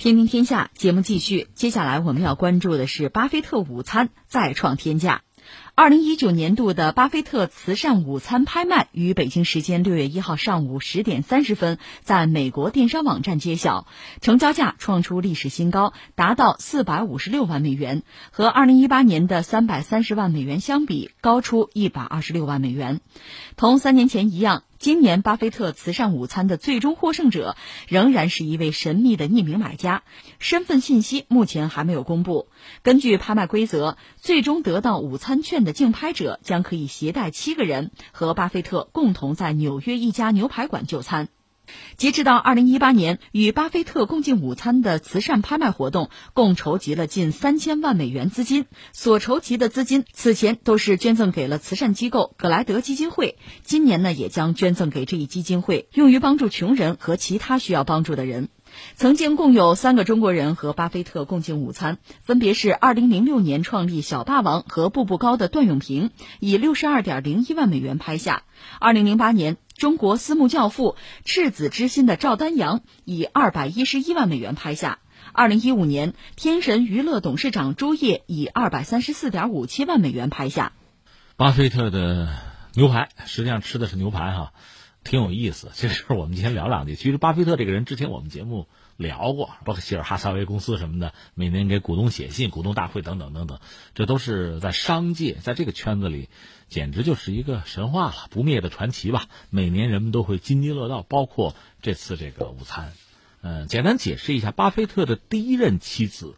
天天天下节目继续，接下来我们要关注的是巴菲特午餐再创天价。2019年度的巴菲特慈善午餐拍卖于北京时间6月1号上午10点30分在美国电商网站揭晓，成交价创出历史新高，达到456万美元，和2018年的330万美元相比，高出126万美元。同3年前一样，今年巴菲特慈善午餐的最终获胜者仍然是一位神秘的匿名买家，身份信息目前还没有公布。根据拍卖规则，最终得到午餐券的竞拍者将可以携带7个人和巴菲特共同在纽约一家牛排馆就餐。截止到2018年，与巴菲特共进午餐的慈善拍卖活动共筹集了近3000万美元资金，所筹集的资金此前都是捐赠给了慈善机构葛莱德基金会，今年呢也将捐赠给这一基金会，用于帮助穷人和其他需要帮助的人。曾经共有3个中国人和巴菲特共进午餐，分别是2006年创立小霸王和步步高的段永平，以 62.01 万美元拍下，2008年中国私募教父赤子之心的赵丹阳以211万美元拍下，2015年天神娱乐董事长朱烨以 234.57 万美元拍下。巴菲特的牛排，实际上吃的是牛排哈，挺有意思，这事我们今天聊两句。其实巴菲特这个人之前我们节目聊过，包括希尔哈撒韦公司什么的，每年给股东写信、股东大会等等等等，这都是在商界在这个圈子里简直就是一个神话了，不灭的传奇吧，每年人们都会津津乐道，包括这次这个午餐。简单解释一下，巴菲特的第一任妻子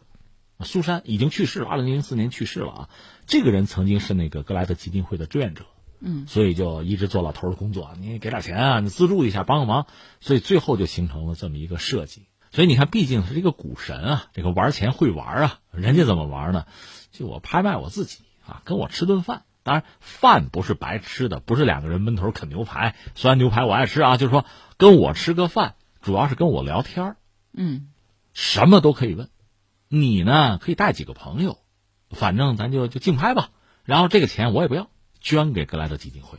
苏珊已经去世了，2004年去世了啊。这个人曾经是那个格莱德基金会的志愿者，所以就一直做老头的工作，你给点钱啊，你资助一下，帮个忙，所以最后就形成了这么一个设计。所以你看，毕竟是一个股神啊，这个玩钱会玩啊，人家怎么玩呢？就我拍卖我自己啊，跟我吃顿饭。当然饭不是白吃的，不是两个人闷头啃牛排，虽然牛排我爱吃啊，就是说跟我吃个饭，主要是跟我聊天，什么都可以问。你呢可以带几个朋友，反正咱就竞拍吧，然后这个钱我也不要，捐给格莱德基金会，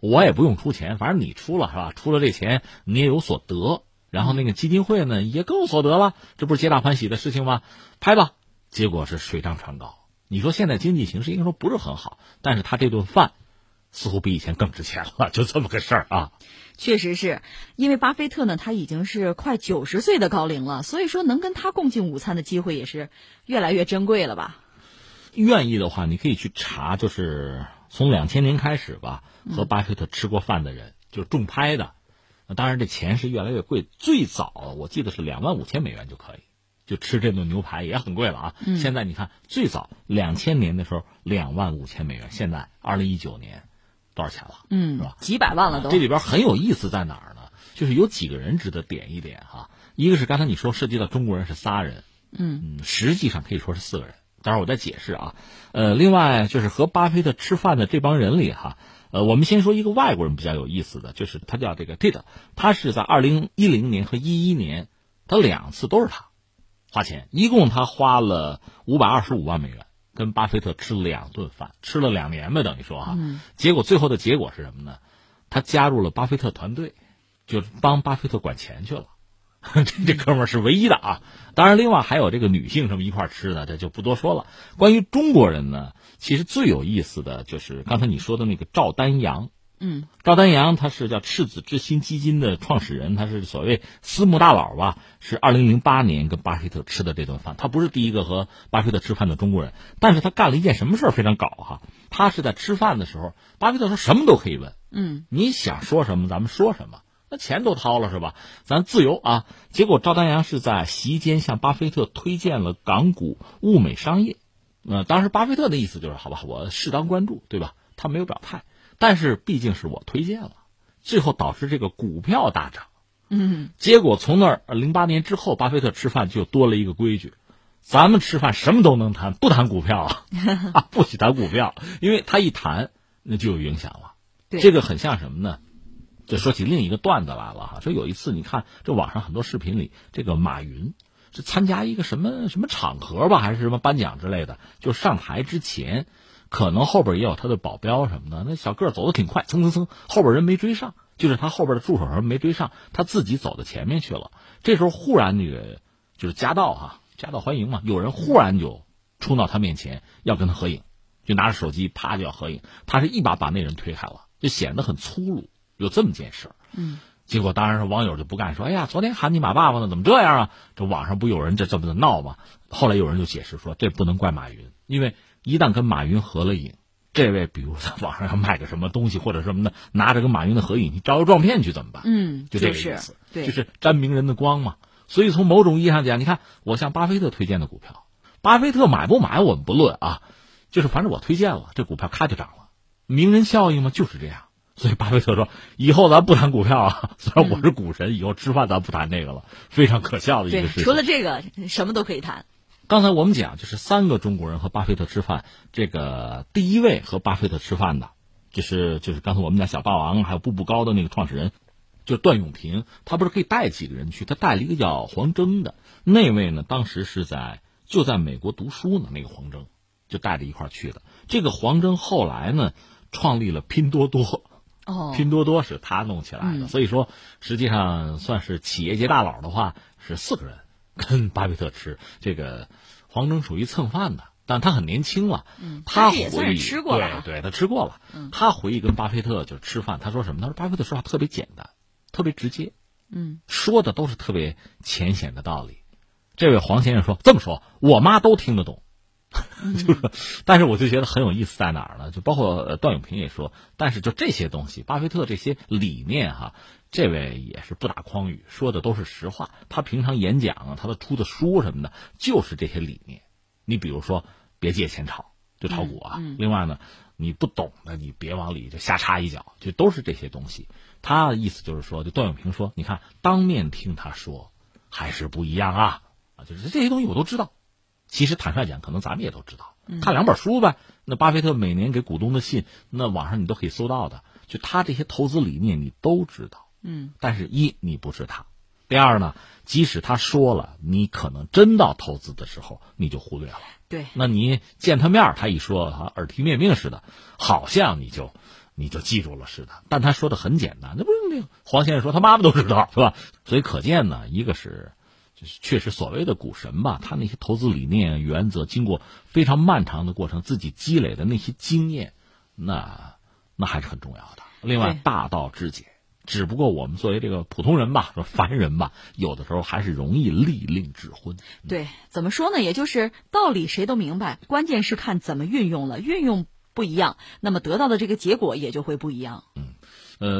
我也不用出钱，反正你出了是吧？出了这钱你也有所得，然后那个基金会呢也更有所得了，这不是皆大欢喜的事情吗？拍吧，结果是水涨船高。你说现在经济形势应该说不是很好，但是他这顿饭似乎比以前更值钱了，就这么个事儿啊。确实是，因为巴菲特呢，他已经是快90岁的高龄了，所以说能跟他共进午餐的机会也是越来越珍贵了吧。愿意的话你可以去查，就是从2000年开始吧，和巴菲特吃过饭的人，就是中拍的，当然这钱是越来越贵，最早我记得是25000美元就可以，就吃这顿牛排也很贵了啊。现在你看，最早2000年的时候25000美元，现在2019年多少钱了？是吧？几百万了都。这里边很有意思在哪儿呢？就是有几个人值得点一点哈。一个是刚才你说涉及到中国人是仨人，实际上可以说是4个人。当然我再解释啊，另外就是和巴菲特吃饭的这帮人里哈，我们先说一个外国人比较有意思的，就是他叫这个 Ted， 他是在2010年和11年，他2次都是他花钱，一共他花了525万美元，跟巴菲特吃2顿饭，吃了2年呗，等于说哈，结果最后的结果是什么呢？他加入了巴菲特团队，就帮巴菲特管钱去了。这哥们儿是唯一的啊，当然另外还有这个女性什么一块吃的，这就不多说了。关于中国人呢，其实最有意思的就是刚才你说的那个赵丹阳，赵丹阳他是叫赤子之心基金的创始人，他是所谓私募大佬吧，是2008年跟巴菲特吃的这顿饭，他不是第一个和巴菲特吃饭的中国人，但是他干了一件什么事儿非常搞哈，他是在吃饭的时候，巴菲特说什么都可以问，你想说什么咱们说什么。那钱都掏了是吧，咱自由啊。结果赵丹阳是在席间向巴菲特推荐了港股物美商业，当时巴菲特的意思就是好吧，我适当关注，对吧？他没有表态，但是毕竟是我推荐了，最后导致这个股票大涨。结果从那儿08年之后，巴菲特吃饭就多了一个规矩，咱们吃饭什么都能谈，不谈股票啊，不许谈股票，因为他一谈那就有影响了。这个很像什么呢？就说起另一个段子来了哈，说有一次你看这网上很多视频里，这个马云是参加一个什么场合吧，还是什么颁奖之类的，就上台之前，可能后边也有他的保镖什么的，那小个走得挺快，蹭蹭蹭，后边人没追上，就是他后边的助手没追上，他自己走到前面去了。这时候忽然这个就是家道啊，家道欢迎嘛。有人忽然就冲到他面前要跟他合影，就拿着手机啪就要合影，他是一把把那人推开了，就显得很粗鲁。有这么件事，结果当然是网友就不干，说哎呀，昨天喊你马爸爸呢，怎么这样啊？这网上不有人这么的闹吗？后来有人就解释说，这不能怪马云，因为一旦跟马云合了影，这位比如在网上要卖个什么东西或者什么的，拿着跟马云的合影，你招摇撞骗去怎么办？就这个意思，对，就是沾名人的光嘛。所以从某种意义上讲，你看我向巴菲特推荐的股票，巴菲特买不买我们不论啊，就是反正我推荐了，这股票咔就涨了，名人效应嘛，就是这样。所以巴菲特说，以后咱不谈股票啊，虽然我是股神，以后吃饭咱不谈这个了，非常可笑的一个事情。除了这个什么都可以谈。刚才我们讲就是三个中国人和巴菲特吃饭，这个第一位和巴菲特吃饭的就是刚才我们讲小霸王还有步步高的那个创始人，就段永平，他不是可以带几个人去，他带了一个叫黄峥的，那位呢当时是就在美国读书呢，那个黄峥就带着一块去的。这个黄峥后来呢创立了拼多多，拼多多是他弄起来的，所以说实际上算是企业界大佬的话，是四个人跟巴菲特吃。这个黄峥属于蹭饭的，但他很年轻了，他也算是吃过了，对，他吃过了。他回忆跟巴菲特就吃饭，他说什么？他说巴菲特说话特别简单，特别直接，说的都是特别浅显的道理。这位黄先生说这么说，我妈都听得懂。就是，但是我就觉得很有意思在哪儿呢？就包括段永平也说，但是就这些东西，巴菲特这些理念哈，这位也是不打诳语，说的都是实话。他平常演讲啊，他的出的书什么的，就是这些理念。你比如说，别借钱炒，就炒股啊。另外呢，你不懂的，你别往里就瞎插一脚，就都是这些东西。他的意思就是说，就段永平说，你看当面听他说，还是不一样啊。就是这些东西我都知道。其实坦率讲，可能咱们也都知道，看两本书呗。那巴菲特每年给股东的信，那网上你都可以搜到的，就他这些投资理念你都知道。但是一你不是他，第二呢，即使他说了，你可能真到投资的时候你就忽略了。对，那你见他面，他一说，他耳提面命似的，好像你就记住了似的。但他说的很简单，那不用。黄先生说他妈妈都知道，是吧？所以可见呢，一个是。确实所谓的股神吧，他那些投资理念原则经过非常漫长的过程，自己积累的那些经验，那还是很重要的。另外大道至简，只不过我们作为这个普通人吧，凡人吧，有的时候还是容易利令智昏。对，怎么说呢，也就是道理谁都明白，关键是看怎么运用了，运用不一样，那么得到的这个结果也就会不一样。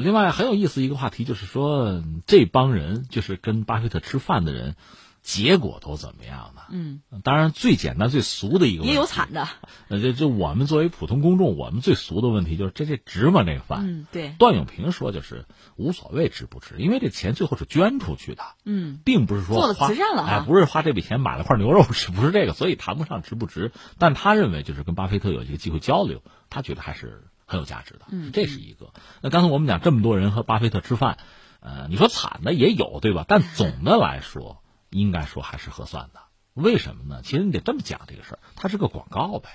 另外很有意思一个话题就是说，这帮人就是跟巴菲特吃饭的人，结果都怎么样呢？当然最简单最俗的一个问题，也有惨的。就我们作为普通公众，我们最俗的问题就是这值吗？这个饭？对。段永平说就是无所谓值不值，因为这钱最后是捐出去的。并不是说做了慈善了哈，不是花这笔钱买了块牛肉吃，不是这个，所以谈不上值不值。但他认为就是跟巴菲特有一个机会交流，他觉得还是。很有价值的，这是一个。那刚才我们讲这么多人和巴菲特吃饭，你说惨的也有，对吧？但总的来说，应该说还是合算的。为什么呢？其实你得这么讲这个事儿，它是个广告呗。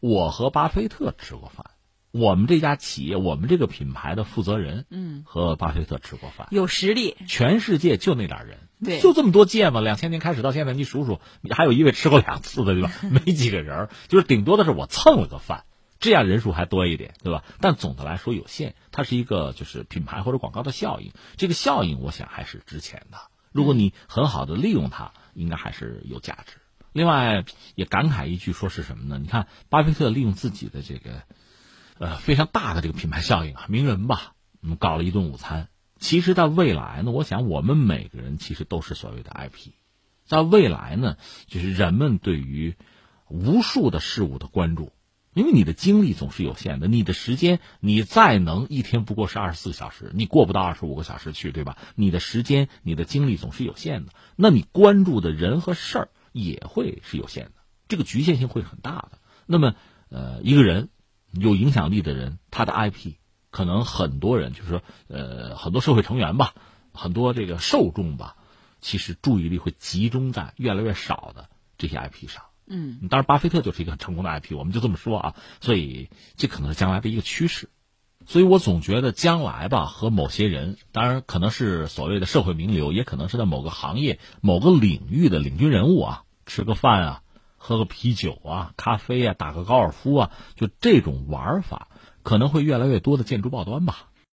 我和巴菲特吃过饭，我们这家企业，我们这个品牌的负责人，和巴菲特吃过饭，有实力。全世界就那点人，对，就这么多届嘛。2000年开始到现在，你数数，还有一位吃过2次的，对吧？没几个人，就是顶多的是我蹭了个饭。这样人数还多一点，对吧？但总的来说有限，它是一个就是品牌或者广告的效应。这个效应我想还是值钱的，如果你很好的利用它，应该还是有价值。另外也感慨一句，说是什么呢？你看巴菲特利用自己的这个非常大的这个品牌效应啊，名人吧，搞了一顿午餐。其实在未来呢，我想我们每个人其实都是所谓的 IP。在未来呢，就是人们对于无数的事物的关注。因为你的精力总是有限的，你的时间，你再能一天不过是24小时，你过不到25个小时去，对吧？你的时间，你的精力总是有限的，那你关注的人和事儿也会是有限的，这个局限性会很大的。那么，一个人有影响力的人，他的 IP 可能很多人就是说，很多社会成员吧，很多这个受众吧，其实注意力会集中在越来越少的这些 IP 上。当然巴菲特就是一个很成功的 IP， 我们就这么说啊，所以这可能是将来的一个趋势。所以我总觉得将来吧，和某些人，当然可能是所谓的社会名流，也可能是在某个行业、某个领域的领军人物啊，吃个饭啊，喝个啤酒啊，咖啡啊，打个高尔夫啊，就这种玩法可能会越来越多的见诸报端吧。